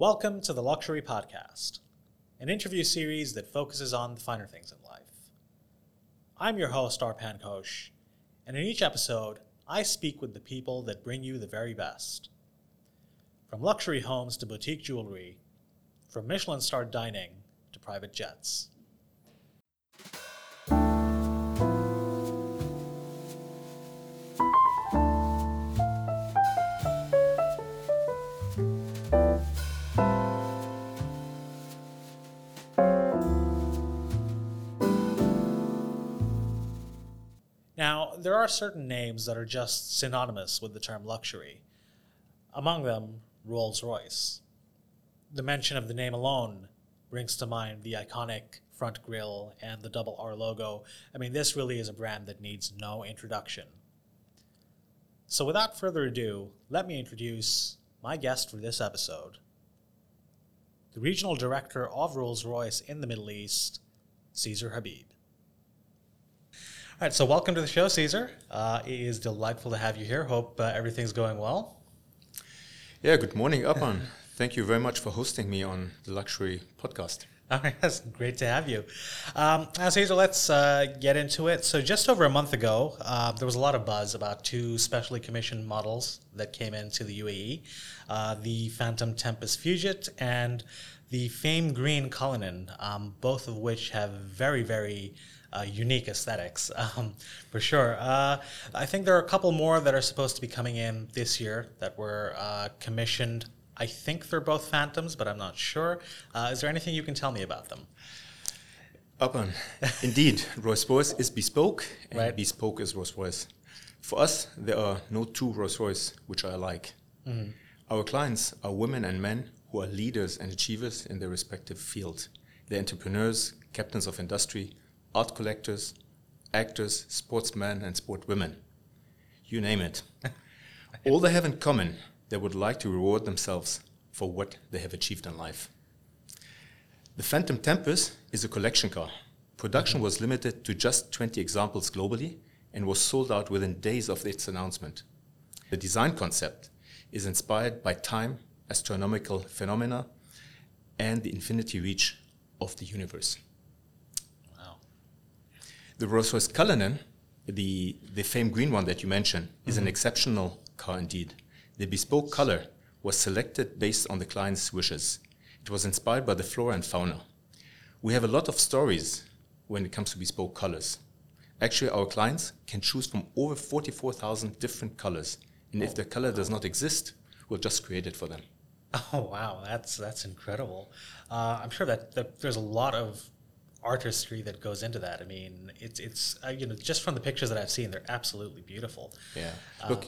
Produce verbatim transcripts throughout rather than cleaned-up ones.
Welcome to the Luxury Podcast, an interview series that focuses on the finer things in life. I'm your host, Arpan Kosh, and in each episode, I speak with the people that bring you the very best. From luxury homes to boutique jewelry, from Michelin-starred dining to private jets. Now, there are certain names that are just synonymous with the term luxury. Among them, Rolls-Royce. The mention of the name alone brings to mind the iconic front grille and the double R logo. I mean, this really is a brand that needs no introduction. So without further ado, let me introduce my guest for this episode, the regional director of Rolls-Royce in the Middle East, César Habib. All right, so welcome to the show, César. Uh, it is delightful to have you here. Hope uh, everything's going well. Yeah, good morning, Arpan. Thank you very much for hosting me on the Luxury Podcast. All right, that's great to have you. Um, now, César, let's uh, get into it. So just over a month ago, uh, there was a lot of buzz about two specially commissioned models that came into the U A E, uh, the Phantom Tempest Fugit and the Fame Green Cullinan, um, both of which have very, very... Uh, unique aesthetics, um, for sure. Uh, I think there are a couple more that are supposed to be coming in this year that were uh, commissioned. I think they're both Phantoms, but I'm not sure. Uh, is there anything you can tell me about them? Arpan, indeed, Rolls-Royce is bespoke, and right. Bespoke is Rolls-Royce. For us, there are no two Rolls-Royce which are alike. Mm-hmm. Our clients are women and men who are leaders and achievers in their respective field. They're entrepreneurs, captains of industry, art collectors, actors, sportsmen, and sportwomen. You name it. All they have in common, they would like to reward themselves for what they have achieved in life. The Phantom Tempus is a collection car. Production was limited to just twenty examples globally and was sold out within days of its announcement. The design concept is inspired by time, astronomical phenomena, and the infinity reach of the universe. The Rolls-Royce Cullinan, the, the Fame Green one that you mentioned, is mm-hmm. an exceptional car indeed. The bespoke color was selected based on the client's wishes. It was inspired by the flora and fauna. We have a lot of stories when it comes to bespoke colors. Actually, our clients can choose from over forty-four thousand different colors. And oh. if the color does not exist, we'll just create it for them. Oh, wow. That's that's incredible. Uh, I'm sure that, that there's a lot of artistry that goes into that. I mean, it's it's uh, you know, just from the pictures that I've seen, they're absolutely beautiful. Yeah, uh, look,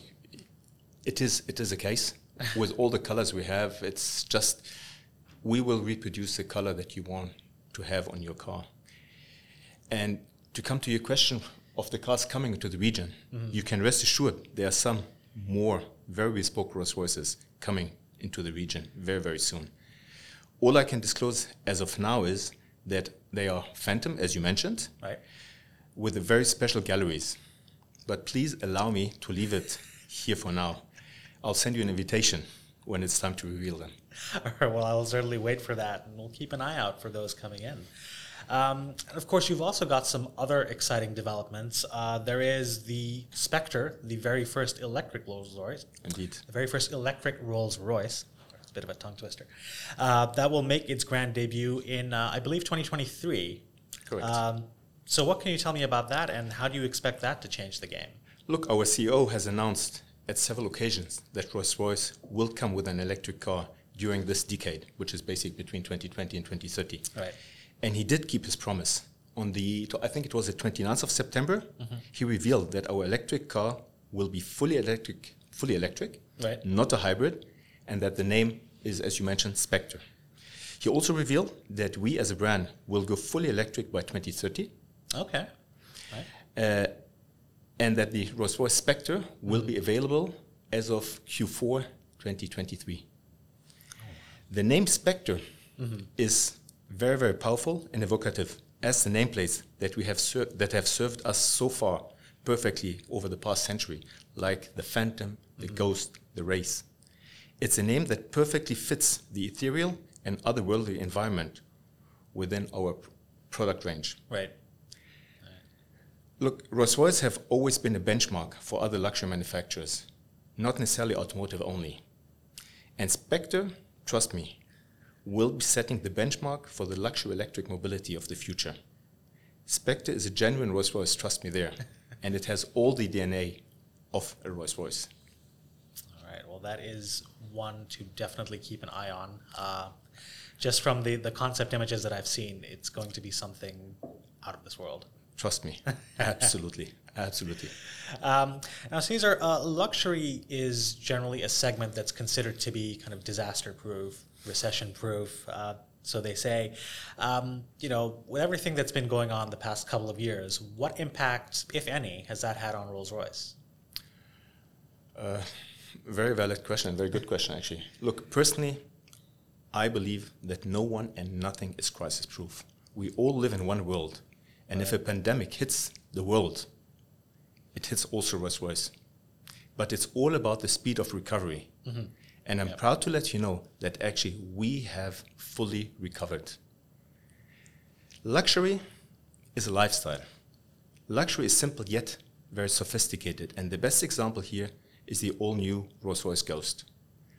it is it is a case with all the colors we have. It's just we will reproduce the color that you want to have on your car. And to come to your question of the cars coming into the region, mm-hmm. you can rest assured there are some more very bespoke Rolls-Royces coming into the region very very soon. All I can disclose as of now is that they are Phantom, as you mentioned, right, with the very special galleries. But please allow me to leave it here for now. I'll send you an invitation when it's time to reveal them. All right, well, I will certainly wait for that, and we'll keep an eye out for those coming in. Um, and of course, you've also got some other exciting developments. Uh, there is the Spectre, the very first electric Rolls-Royce. Indeed. The very first electric Rolls-Royce. Bit of a tongue twister. Uh, that will make its grand debut in, uh, I believe, twenty twenty-three. Correct. Um, so what can you tell me about that, and how do you expect that to change the game? Look, our C E O has announced at several occasions that Rolls-Royce will come with an electric car during this decade, which is basically between twenty twenty and twenty thirty. Right. And he did keep his promise. On the, I think it was the twenty-ninth of September, mm-hmm. he revealed that our electric car will be fully electric, fully electric, right. not a hybrid, and that the name is, as you mentioned, Spectre. He also revealed that we as a brand will go fully electric by twenty thirty. Okay. Right. Uh, and that the Rolls-Royce Spectre mm-hmm. will be available as of Q four twenty twenty-three. Oh. The name Spectre mm-hmm. is very, very powerful and evocative, as the nameplates that we have ser- that have served us so far perfectly over the past century, like the Phantom, the mm-hmm. Ghost, the Race. It's a name that perfectly fits the ethereal and otherworldly environment within our product range. Right. Look, Rolls-Royce have always been a benchmark for other luxury manufacturers, not necessarily automotive only. And Spectre, trust me, will be setting the benchmark for the luxury electric mobility of the future. Spectre is a genuine Rolls-Royce, trust me there, and it has all the D N A of a Rolls-Royce. All right, well, that is one to definitely keep an eye on. Uh, just from the, the concept images that I've seen, it's going to be something out of this world. Trust me, absolutely, absolutely. Um, now, Cesar, uh, luxury is generally a segment that's considered to be kind of disaster-proof, recession-proof, uh, so they say. Um, you know, with everything that's been going on the past couple of years, what impact, if any, has that had on Rolls-Royce? Uh, very valid question, very good question, actually. Look, personally, I believe that no one and nothing is crisis-proof. We all live in one world. And right. If a pandemic hits the world, it hits also Rolls-Royce. But it's all about the speed of recovery. Mm-hmm. And I'm yep. proud to let you know that actually we have fully recovered. Luxury is a lifestyle. Luxury is simple yet very sophisticated. And the best example here is the all-new Rolls-Royce Ghost.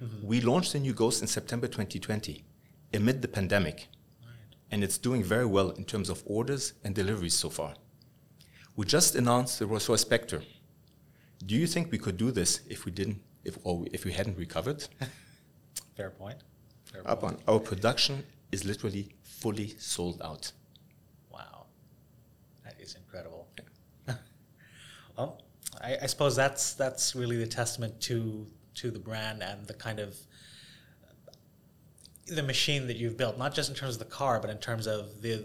Mm-hmm. We launched the new Ghost in September twenty twenty amid the pandemic. And it's doing very well in terms of orders and deliveries so far. We just announced the Rolls-Royce Spectre. Do you think we could do this if we didn't, if or if we hadn't recovered? Fair point. Fair Arpan, point. Our production is literally fully sold out. Wow, that is incredible. Yeah. Well, I, I suppose that's that's really the testament to to the brand and the kind of. The machine that you've built, not just in terms of the car, but in terms of the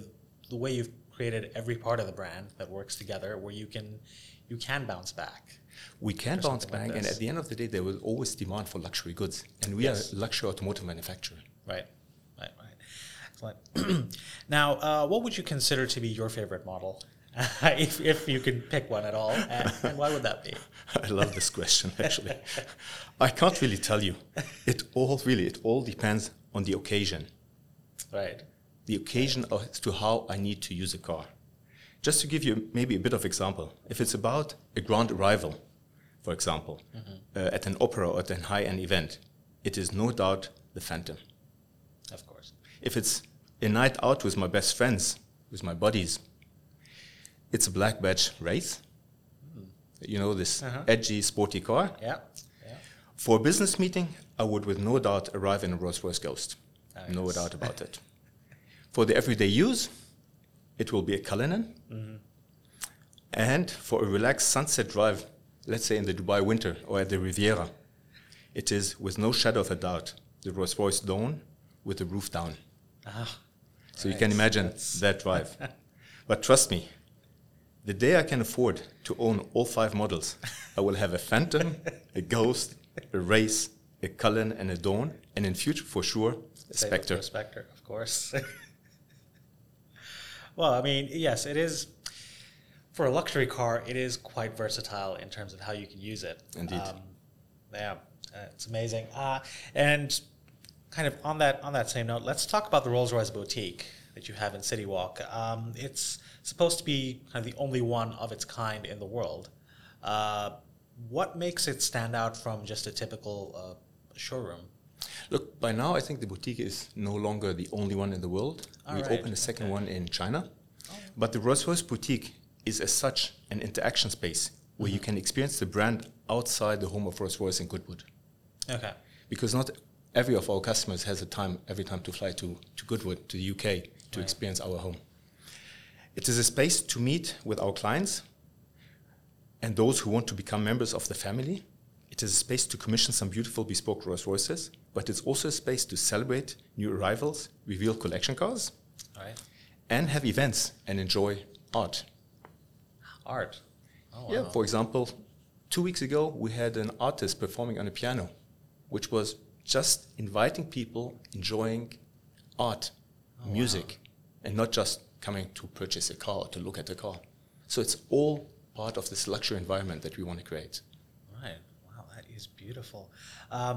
the way you've created every part of the brand that works together, where you can you can bounce back. We can bounce back, and at the end of the day, there will always demand for luxury goods, and we yes. are a luxury automotive manufacturer. Right, right, right. Excellent. Now, uh, what would you consider to be your favorite model, if if you could pick one at all, and, and why would that be? I love this question. Actually, I can't really tell you. It all really it all depends. On the occasion. Right. The occasion right. as to how I need to use a car. Just to give you maybe a bit of example, if it's about a grand arrival, for example, mm-hmm. uh, at an opera or at a high-end event, it is no doubt the Phantom. Of course. If it's a night out with my best friends, with my buddies, it's a black badge Wraith. Mm. You know, this uh-huh. edgy, sporty car. Yeah. yeah. For a business meeting, I would with no doubt arrive in a Rolls-Royce Ghost. Oh, yes. No doubt about it. For the everyday use, it will be a Cullinan. Mm-hmm. And for a relaxed sunset drive, let's say in the Dubai winter or at the Riviera, it is with no shadow of a doubt the Rolls-Royce Dawn with the roof down. Ah, so right. you can imagine That's that drive. But trust me, the day I can afford to own all five models, I will have a Phantom, a Ghost, a Race, a Cullinan and a Dawn, and in future, for sure, a Spectre. A Spectre, of course. Well, I mean, yes, it is, for a luxury car, it is quite versatile in terms of how you can use it. Indeed. Um, yeah, uh, it's amazing. Uh, and kind of on that on that same note, let's talk about the Rolls-Royce Boutique that you have in City Walk. Um, it's supposed to be kind of the only one of its kind in the world. Uh, what makes it stand out from just a typical uh, showroom? Look, by now I think the boutique is no longer the only one in the world. All we right. opened a second okay. one in China. Oh. But the Rolls-Royce Boutique is as such an interaction space where mm-hmm. you can experience the brand outside the home of Rolls-Royce in Goodwood. Okay. Because not every of our customers has the time every time to fly to, to Goodwood, to the U K, to right. experience our home. It is a space to meet with our clients and those who want to become members of the family. It is a space to commission some beautiful bespoke Rolls-Royces, but it's also a space to celebrate new arrivals, reveal collection cars, all right. and have events and enjoy art. Art? Oh, wow. Yeah, for example, two weeks ago, we had an artist performing on a piano, which was just inviting people, enjoying art, oh, music, wow. and not just coming to purchase a car or to look at a car. So it's all part of this luxury environment that we want to create. Right. Wow, that is beautiful. Um,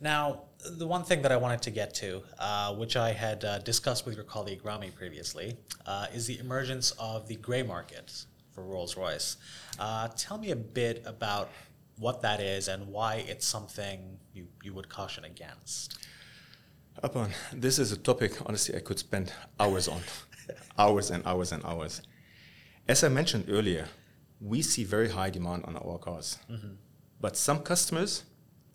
now, the one thing that I wanted to get to, uh, which I had uh, discussed with your colleague Rami previously, uh, is the emergence of the grey market for Rolls-Royce. Uh, tell me a bit about what that is and why it's something you, you would caution against. Arpan, this is a topic, honestly, I could spend hours on, hours and hours and hours. As I mentioned earlier, we see very high demand on our cars. Mm-hmm. But some customers,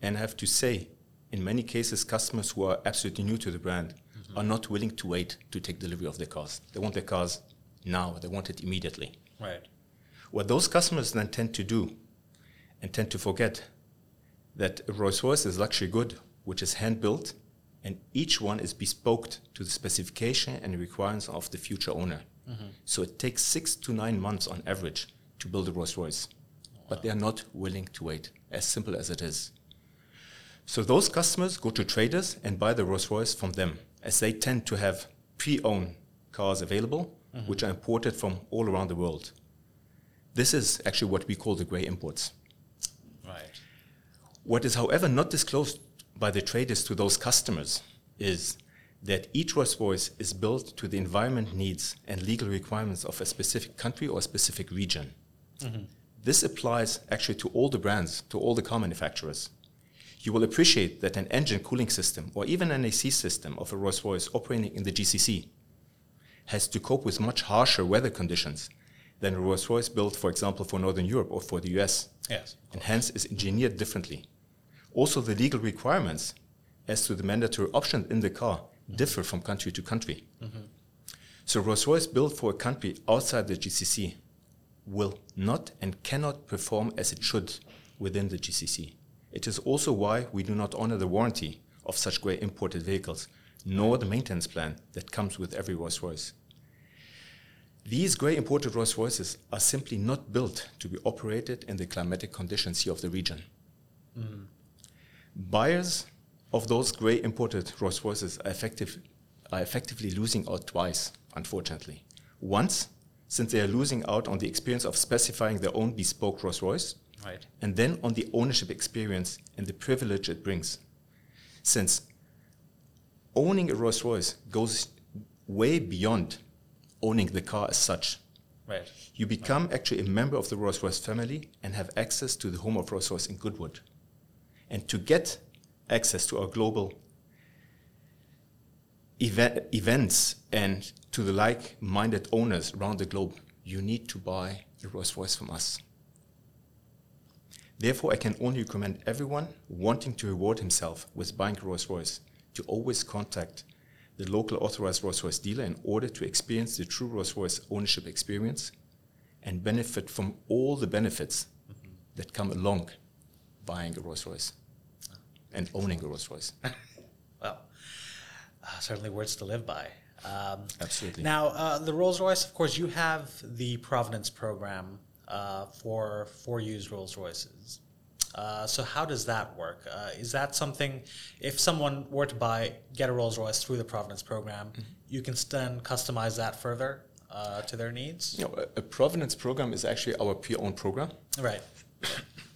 and I have to say, in many cases, customers who are absolutely new to the brand mm-hmm. are not willing to wait to take delivery of their cars. They want their cars now. They want it immediately. Right. What those customers then tend to do and tend to forget that Rolls-Royce is a luxury good, which is hand-built, and each one is bespoke to the specification and requirements of the future owner. Mm-hmm. So it takes six to nine months on average to build a Rolls-Royce. Oh, wow. But they are not willing to wait, as simple as it is. So those customers go to traders and buy the Rolls-Royce from them, as they tend to have pre-owned cars available, mm-hmm. which are imported from all around the world. This is actually what we call the grey imports. Right. What is, however, not disclosed by the traders to those customers is that each Rolls-Royce is built to the environment needs and legal requirements of a specific country or a specific region. Mm-hmm. This applies actually to all the brands, to all the car manufacturers. You will appreciate that an engine cooling system or even an A C system of a Rolls-Royce operating in the G C C has to cope with much harsher weather conditions than a Rolls-Royce built, for example, for Northern Europe or for the U S. Yes. And hence is engineered differently. Also, the legal requirements as to the mandatory option in the car differ from country to country. Mm-hmm. So Rolls-Royce built for a country outside the G C C will not and cannot perform as it should within the G C C. It is also why we do not honor the warranty of such grey imported vehicles, nor the maintenance plan that comes with every Rolls-Royce. These grey imported Rolls-Royces are simply not built to be operated in the climatic conditions here of the region. Mm. Buyers of those grey imported Rolls-Royces are, effective, are effectively losing out twice, unfortunately. Once, since they are losing out on the experience of specifying their own bespoke Rolls-Royce, right. and then on the ownership experience and the privilege it brings. Since owning a Rolls-Royce goes way beyond owning the car as such. Right. You become right. actually a member of the Rolls-Royce family and have access to the home of Rolls-Royce in Goodwood. And to get access to our global event, events and to the like-minded owners around the globe, you need to buy a Rolls-Royce from us. Therefore, I can only recommend everyone wanting to reward himself with buying a Rolls-Royce to always contact the local authorized Rolls-Royce dealer in order to experience the true Rolls-Royce ownership experience and benefit from all the benefits mm-hmm. that come along buying a Rolls-Royce. And owning a Rolls-Royce. Well, uh, certainly words to live by. Um, Absolutely. Now, uh, the Rolls-Royce, of course, you have the Provenance program uh, for for used Rolls-Royces. Uh, so how does that work? Uh, is that something, if someone were to buy, get a Rolls-Royce through the Provenance program, mm-hmm. you can then customize that further uh, to their needs? You know, a, a Provenance program is actually our pre-owned program. Right.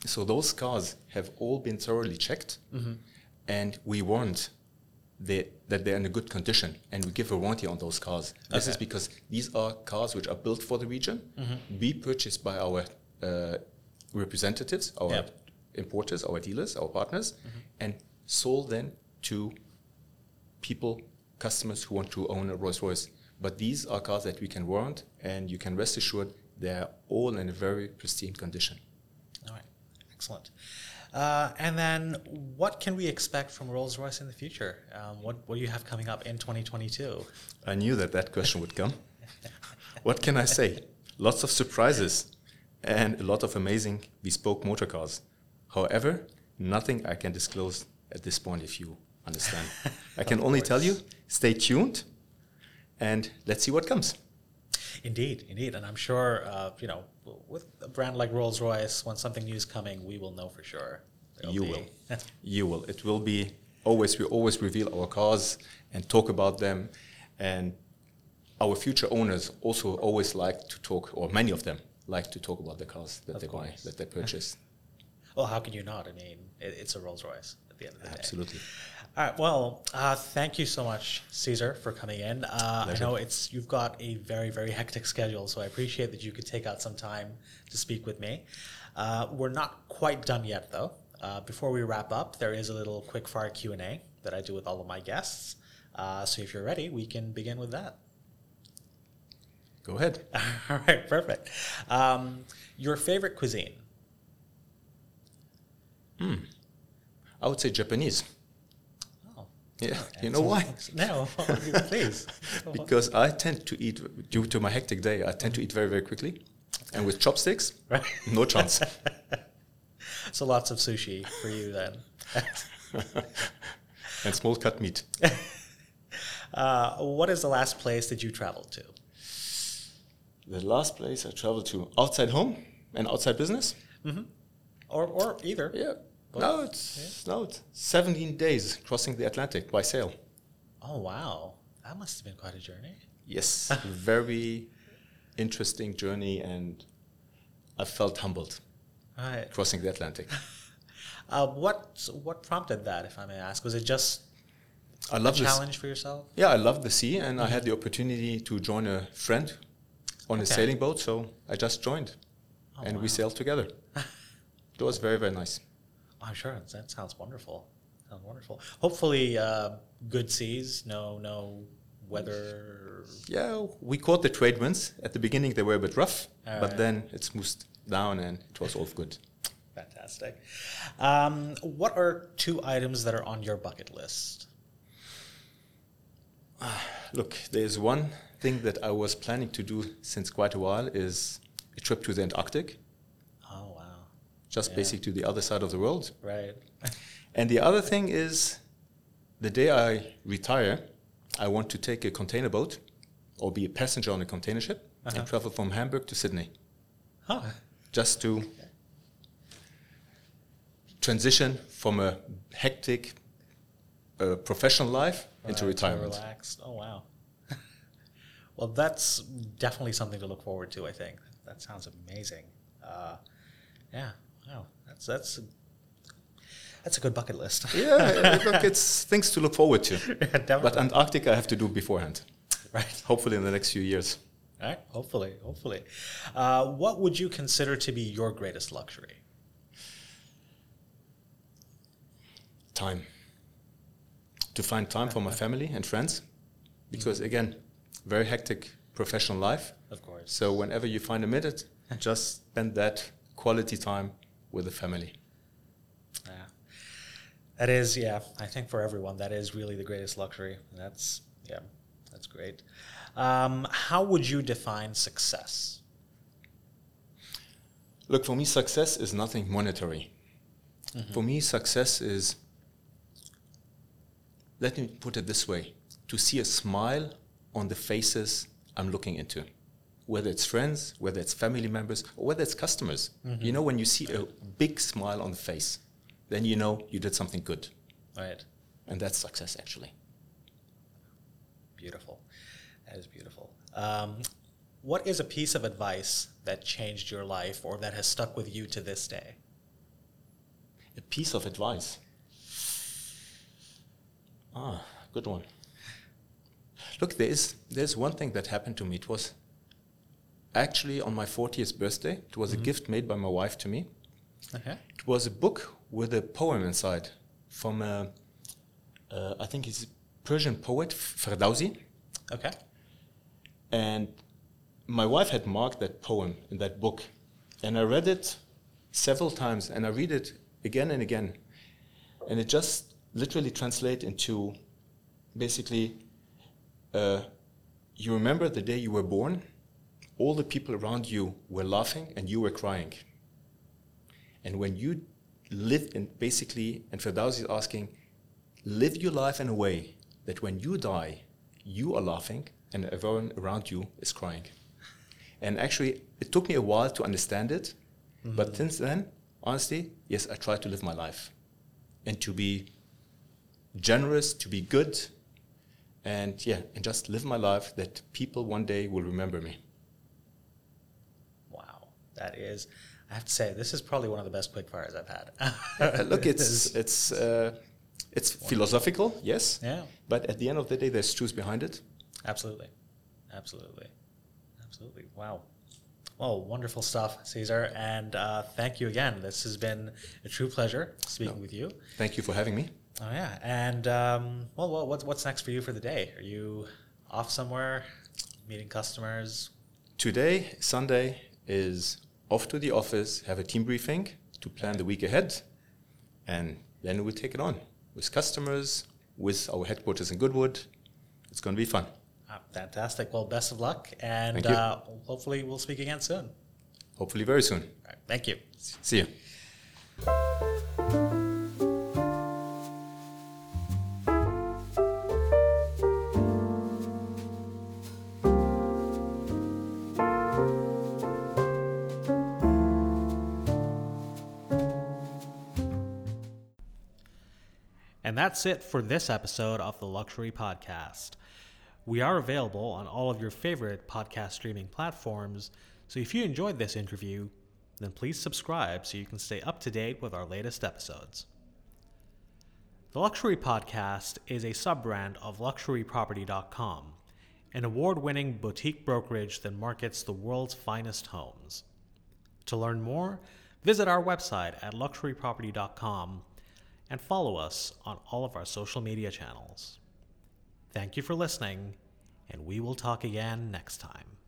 So those cars have all been thoroughly checked, mm-hmm. and we warrant they, that they're in a good condition, and we give a warranty on those cars. Okay. This is because these are cars which are built for the region, mm-hmm. be purchased by our uh, representatives, our yep. importers, our dealers, our partners, mm-hmm. and sold then to people, customers who want to own a Rolls-Royce. But these are cars that we can warrant, and you can rest assured they're all in a very pristine condition. Excellent. Uh, and then what can we expect from Rolls-Royce in the future? Um, what, what do you have coming up in twenty twenty-two? I knew that that question would come. What can I say? Lots of surprises and a lot of amazing bespoke motor cars. However, nothing I can disclose at this point, if you understand. I can only tell you, stay tuned and let's see what comes. Indeed, indeed. And I'm sure, uh, you know, with a brand like Rolls-Royce, when something new is coming, we will know for sure. It'll you be. will. You will. It will be always, we always reveal our cars and talk about them. And our future owners also always like to talk, or many of them like to talk about the cars that of they course. buy, that they purchase. Well, how can you not? I mean, it, it's a Rolls-Royce at the end of the Absolutely. Day. Absolutely. All right. Well, uh, thank you so much, César, for coming in. Uh, I know it's you've got a very, very hectic schedule, so I appreciate that you could take out some time to speak with me. Uh, we're not quite done yet, though. Uh, before we wrap up, there is a little quick-fire Q and A that I do with all of my guests. Uh, so if you're ready, we can begin with that. Go ahead. All right, perfect. Um, your favorite cuisine? Mm. I would say Japanese. Oh. Yeah, you know why? No, please. Because I tend to eat, due to my hectic day, I tend to eat very, very quickly. And with chopsticks, right. No chance. So lots of sushi for you then. And small cut meat. Uh, what is the last place that you traveled to? The last place I traveled to, outside home and outside business? Mm-hmm. Or or either. Yeah. Both. No, it's yeah. no, it's seventeen days crossing the Atlantic by sail. Oh, wow. That must have been quite a journey. Yes, very interesting journey, and I felt humbled right. crossing the Atlantic. Uh, what what prompted that, if I may ask? Was it just I love a challenge for yourself? Yeah, I love the sea, and mm-hmm. I had the opportunity to join a friend on okay. a sailing boat, so I just joined, oh, and wow. we sailed together. It was very, very nice. I'm sure that sounds wonderful. Sounds wonderful. Hopefully, uh, good seas, no, no weather. Yeah, we caught the trade winds. At the beginning, they were a bit rough, all but right. then it smoothed down, and it was all good. Fantastic. Um, what are two items that are on your bucket list? Uh, look, there's one thing that I was planning to do since quite a while is a trip to the Antarctic. Oh, wow. Just yeah. basically to the other side of the world. Right. And the other thing is the day I retire, I want to take a container boat or be a passenger on a container ship uh-huh. and travel from Hamburg to Sydney. Huh. Just to transition from a hectic uh, professional life right, into retirement. Relaxed. Oh, wow. Well, that's definitely something to look forward to, I think. That sounds amazing. Uh, yeah, wow. That's that's that's a good bucket list. Yeah, look, it's things to look forward to. Yeah, but Antarctica I have to do beforehand. Right. Hopefully in the next few years. All right, hopefully, hopefully. Uh, what would you consider to be your greatest luxury? Time. To find time for my family and friends. Because, mm-hmm. again, very hectic professional life. Of course. So whenever you find a minute, just spend that quality time with the family. Yeah. That is, yeah, I think for everyone, that is really the greatest luxury. That's, yeah, that's great. Um, how would you define success? Look, for me, success is nothing monetary. Mm-hmm. For me, success is, let me put it this way, to see a smile on the faces I'm looking into, whether it's friends, whether it's family members, or whether it's customers. Mm-hmm. You know, when you see a big smile on the face, then you know you did something good. Right. And that's success, actually. Beautiful. That is beautiful. Um, what is a piece of advice that changed your life or that has stuck with you to this day? A piece of advice? Ah, good one. Look, there is there's one thing that happened to me. It was actually on my fortieth birthday. It was mm-hmm. a gift made by my wife to me. Okay. It was a book with a poem inside from, a, uh, I think it's a Persian poet, Ferdowsi. Okay. And my wife had marked that poem in that book. And I read it several times, and I read it again and again. And it just literally translates into basically... Uh, you remember the day you were born, all the people around you were laughing and you were crying. And when you live in basically, and Ferdowsi is asking, live your life in a way that when you die, you are laughing and everyone around you is crying. And actually, it took me a while to understand it. Mm-hmm. But since then, honestly, yes, I try to live my life and to be generous, to be good, and yeah, and just live my life that people one day will remember me. Wow, that is I have to say, this is probably one of the best quickfires I've had. Look, it's it's uh, it's philosophical, yes. Yeah. But at the end of the day, there's truth behind it. Absolutely, absolutely, absolutely. Wow. Well, wonderful stuff, Cesar, and uh, thank you again. This has been a true pleasure speaking no. with you. Thank you for having me. Oh yeah, and um, well, well, what's what's next for you for the day? Are you off somewhere, meeting customers? Today, Sunday, is off to the office, have a team briefing to plan the week ahead, and then we'll take it on with customers, with our headquarters in Goodwood. It's going to be fun. Ah, fantastic. Well, best of luck, and uh, hopefully we'll speak again soon. Hopefully very soon. All right, thank you. See you. And that's it for this episode of the Luxury Podcast. We are available on all of your favorite podcast streaming platforms, so if you enjoyed this interview, then please subscribe so you can stay up to date with our latest episodes. The Luxury Podcast is a sub-brand of Luxury Property dot com, an award-winning boutique brokerage that markets the world's finest homes. To learn more, visit our website at Luxury Property dot com and follow us on all of our social media channels. Thank you for listening, and we will talk again next time.